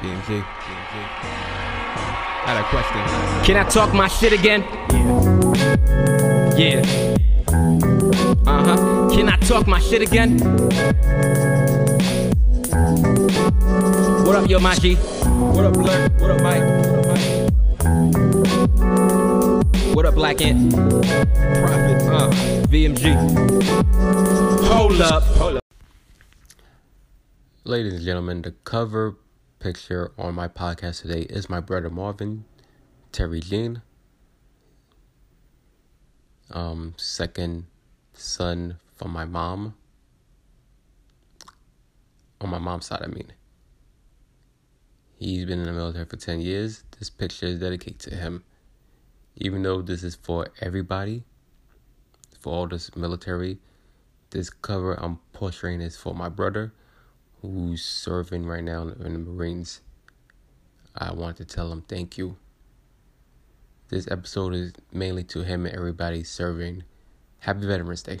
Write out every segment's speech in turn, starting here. DMZ. I had a question. Can I talk my shit again? Yeah. Yeah. Can I talk my shit again? What up, yo, Maji? What up, Blur? What up, Mike? What up, Black Ant? Profit, VMG. Hold up. Ladies and gentlemen, the cover picture on my podcast today is my brother Marvin, Terry Jean, second son from my mom. On my mom's side, I mean. He's been in the military for 10 years. This picture is dedicated to him. Even though this is for everybody, for all this military, this cover I'm portraying is for my brother, who's serving right now in the Marines. I want to tell him thank you. This episode is mainly to him and everybody serving. Happy Veterans Day.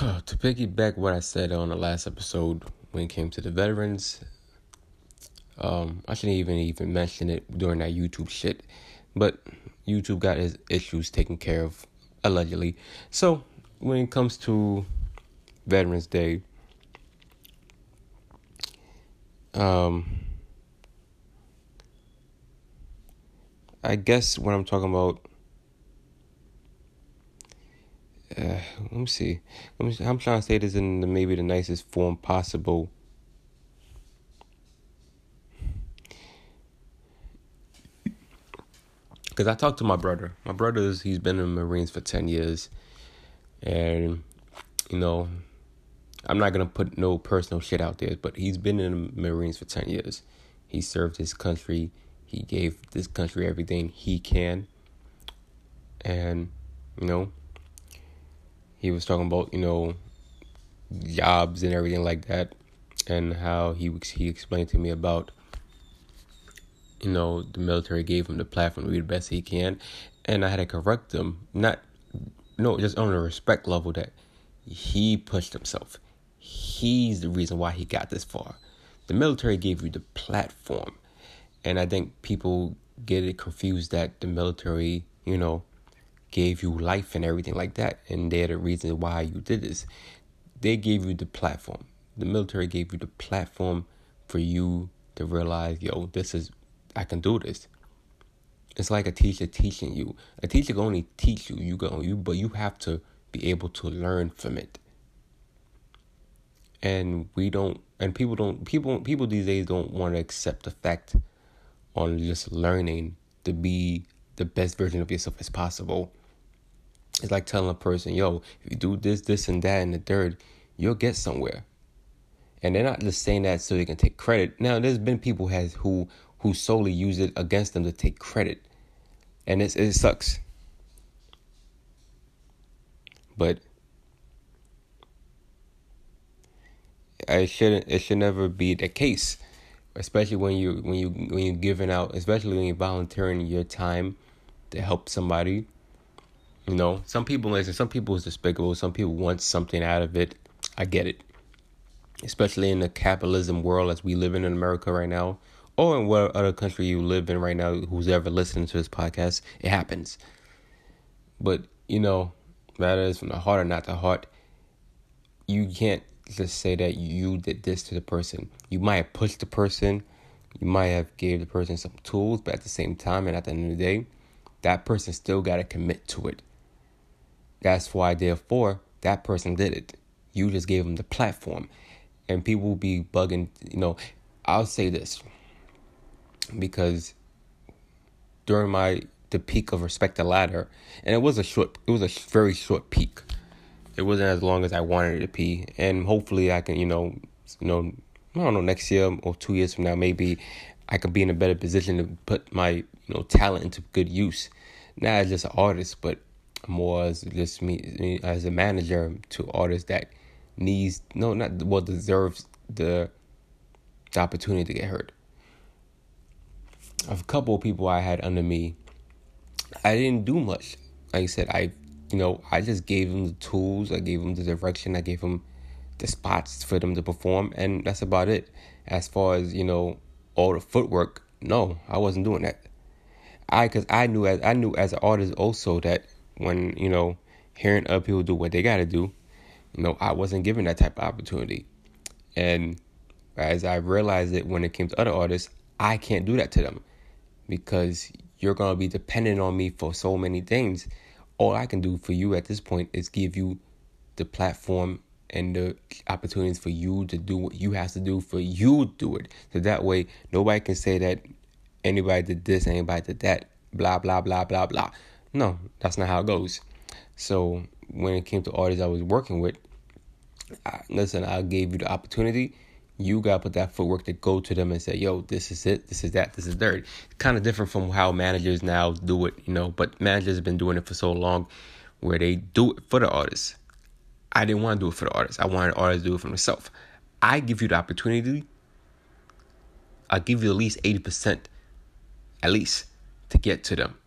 To piggyback what I said on the last episode when it came to the veterans, I shouldn't even mention it during that YouTube shit, but YouTube got his issues taken care of, allegedly. So, when it comes to Veterans Day, I guess when I'm talking about, I'm trying to say this in maybe the nicest form possible. Because I talked to my brother. My brother, he's been in the Marines for 10 years. And, you know, I'm not going to put no personal shit out there, but he's been in the Marines for 10 years. He served his country. He gave this country everything he can. And, you know, he was talking about, you know, jobs and everything like that, and how he explained to me about, you know, the military gave him the platform to be the best he can, and I had to correct him, just on a respect level that he pushed himself. He's the reason why he got this far. The military gave you the platform, and I think people get it confused that the military, you know, gave you life and everything like that, and they're the reason why you did this. They gave you the platform. The military gave you the platform for you to realize, yo, I can do this. It's like a teacher teaching you. A teacher can only teach you. But you have to be able to learn from it. And people these days don't want to accept the fact on just learning to be the best version of yourself as possible. It's like telling a person, yo, if you do this, this, and that, and the third, you'll get somewhere. And they're not just saying that so they can take credit. Now, there's been people who solely use it against them to take credit. And it sucks. But it should never be the case. Especially when you're giving out, especially when you're volunteering your time to help somebody. You know, some people listen, some people is despicable, some people want something out of it. I get it. Especially in the capitalism world as we live in America right now, or in what other country you live in right now, who's ever listening to this podcast, it happens. But, you know, whether it's from the heart or not the heart, you can't just say that you did this to the person. You might have pushed the person, you might have gave the person some tools, but at the same time and at the end of the day, that person still got to commit to it. That's why, therefore, that person did it. You just gave them the platform. And people will be bugging, you know. I'll say this, because during the peak of Respect the Ladder, and it was a very short peak. It wasn't as long as I wanted it to be, and hopefully I can, you know, I don't know, next year or 2 years from now, maybe I could be in a better position to put my, talent into good use. Not as just an artist, but more as just me as a manager to artists that deserves the opportunity to get heard. A couple of people I had under me, I didn't do much. Like I said, I just gave them the tools. I gave them the direction. I gave them the spots for them to perform, and that's about it. As far as, you know, all the footwork, no, I wasn't doing that. Because I knew as an artist also that when, you know, hearing other people do what they gotta do, you know, I wasn't given that type of opportunity. And as I realized it when it came to other artists, I can't do that to them because you're going to be dependent on me for so many things. All I can do for you at this point is give you the platform and the opportunities for you to do what you have to do for you to do it. So that way, nobody can say that anybody did this, anybody did that, blah, blah, blah, blah, blah. No, that's not how it goes. So when it came to artists I was working with, I gave you the opportunity. You got to put that footwork to go to them and say, yo, this is it, this is that, this is dirty. Kind of different from how managers now do it, you know, but managers have been doing it for so long where they do it for the artists. I didn't want to do it for the artists. I wanted the artists to do it for themselves. I give you the opportunity. I'll give you at least 80%, at least, to get to them.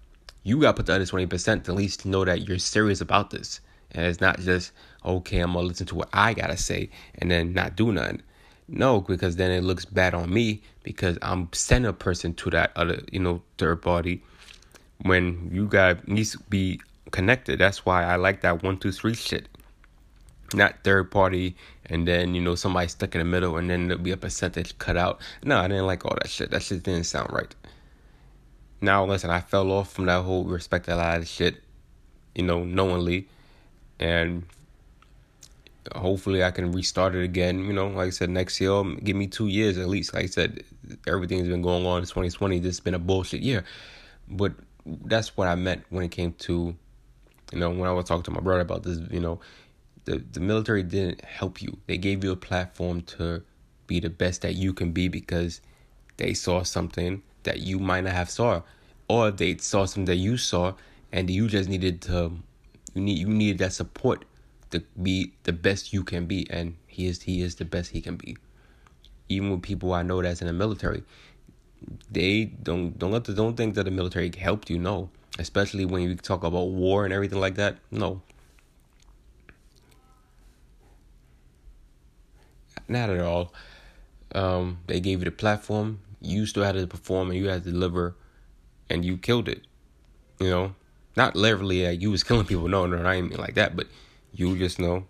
You got to put the other 20% to at least know that you're serious about this. And it's not just, okay, I'm going to listen to what I got to say and then not do nothing. No, because then it looks bad on me because I'm sending a person to that other, you know, third party when you guys needs to be connected. That's why I like that 1, 2, 3 shit. Not third party and then, you know, somebody stuck in the middle and then there'll be a percentage cut out. No, I didn't like all that shit. That shit didn't sound right. Now, listen, I fell off from that whole respect a lot of shit, you know, knowingly. And hopefully I can restart it again. You know, like I said, next year, give me 2 years at least. Like I said, everything's been going on in 2020. This has been a bullshit year. But that's what I meant when it came to, you know, when I was talking to my brother about this, you know, the military didn't help you. They gave you a platform to be the best that you can be because they saw something that you might not have saw. Or they saw something that you saw and you just needed to, you needed that support to be the best you can be, and he is the best he can be. Even with people I know that's in the military, they don't think that the military helped you. No, especially when you talk about war and everything like that. No, not at all. They gave you the platform. You still had to perform and you had to deliver, and you killed it. You know, not literally like you was killing people. No, I didn't mean like that, but. You just know.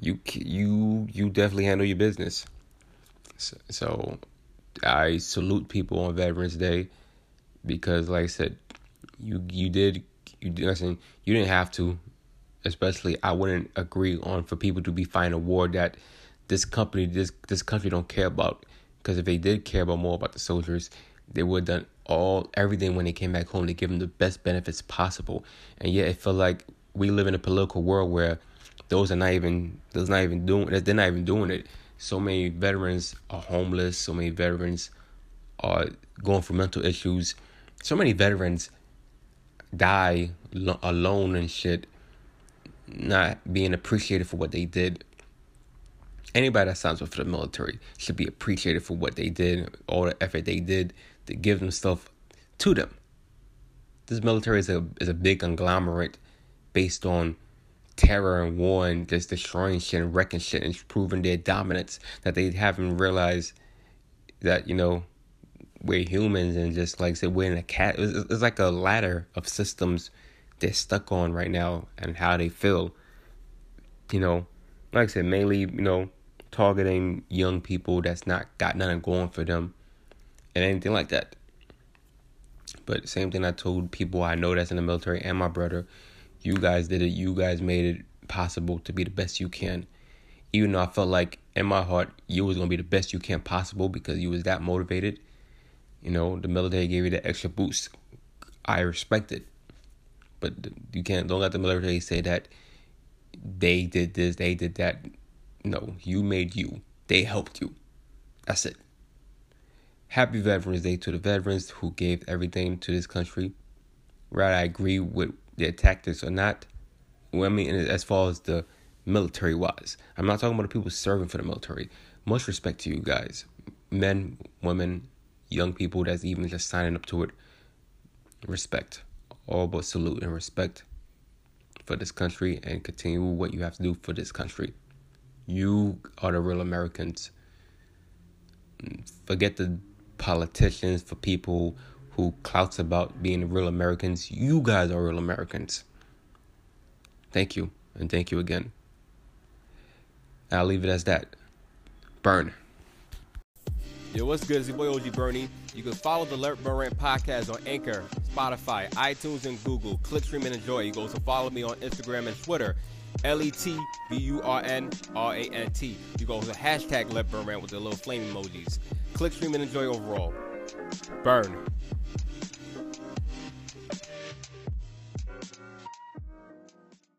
You definitely handle your business. So I salute people on Veterans Day because, like I said, you didn't have to. Especially, I wouldn't agree on for people to be fighting a war that this country don't care about. Because if they did care about more about the soldiers, they would have done everything when they came back home to give them the best benefits possible. And yet it felt like we live in a political world where they're not even doing it. So many veterans are homeless. So many veterans are going through mental issues. So many veterans die alone and shit, not being appreciated for what they did. Anybody that signs up for the military should be appreciated for what they did, all the effort they did to give themselves to them. This military is a big conglomerate based on terror and war and just destroying shit and wrecking shit and proving their dominance that they haven't realized that, you know, we're humans and just like I said, we're in a cat. It's like a ladder of systems they're stuck on right now and how they feel, you know, like I said, mainly, you know, targeting young people that's not got nothing going for them. And anything like that. But same thing I told people I know that's in the military and my brother. You guys did it. You guys made it possible to be the best you can. Even though I felt like in my heart you was going to be the best you can possible because you was that motivated. You know, the military gave you that extra boost. I respect it. But you can't, don't let the military say that they did this, they did that. No, you made you. They helped you. That's it. Happy Veterans Day to the veterans who gave everything to this country. Right, I agree with their tactics or not. Well, I mean, as far as the military-wise. I'm not talking about the people serving for the military. Much respect to you guys. Men, women, young people that's even just signing up to it. Respect. All but salute and respect for this country and continue what you have to do for this country. You are the real Americans. Forget the politicians, for people who clouts about being real Americans. You guys are real Americans. Thank you, and thank you again. I'll leave it as that. Burn. Yo, what's good? It's your boy OG Bernie. You can follow the Let Burn Rant podcast on Anchor, Spotify, iTunes, and Google. Clickstream and enjoy. You can also follow me on Instagram and Twitter, LETBURNRANT. You can also hashtag Let Burn Rant with the little flame emojis. Clickstream and enjoy overall. Burn.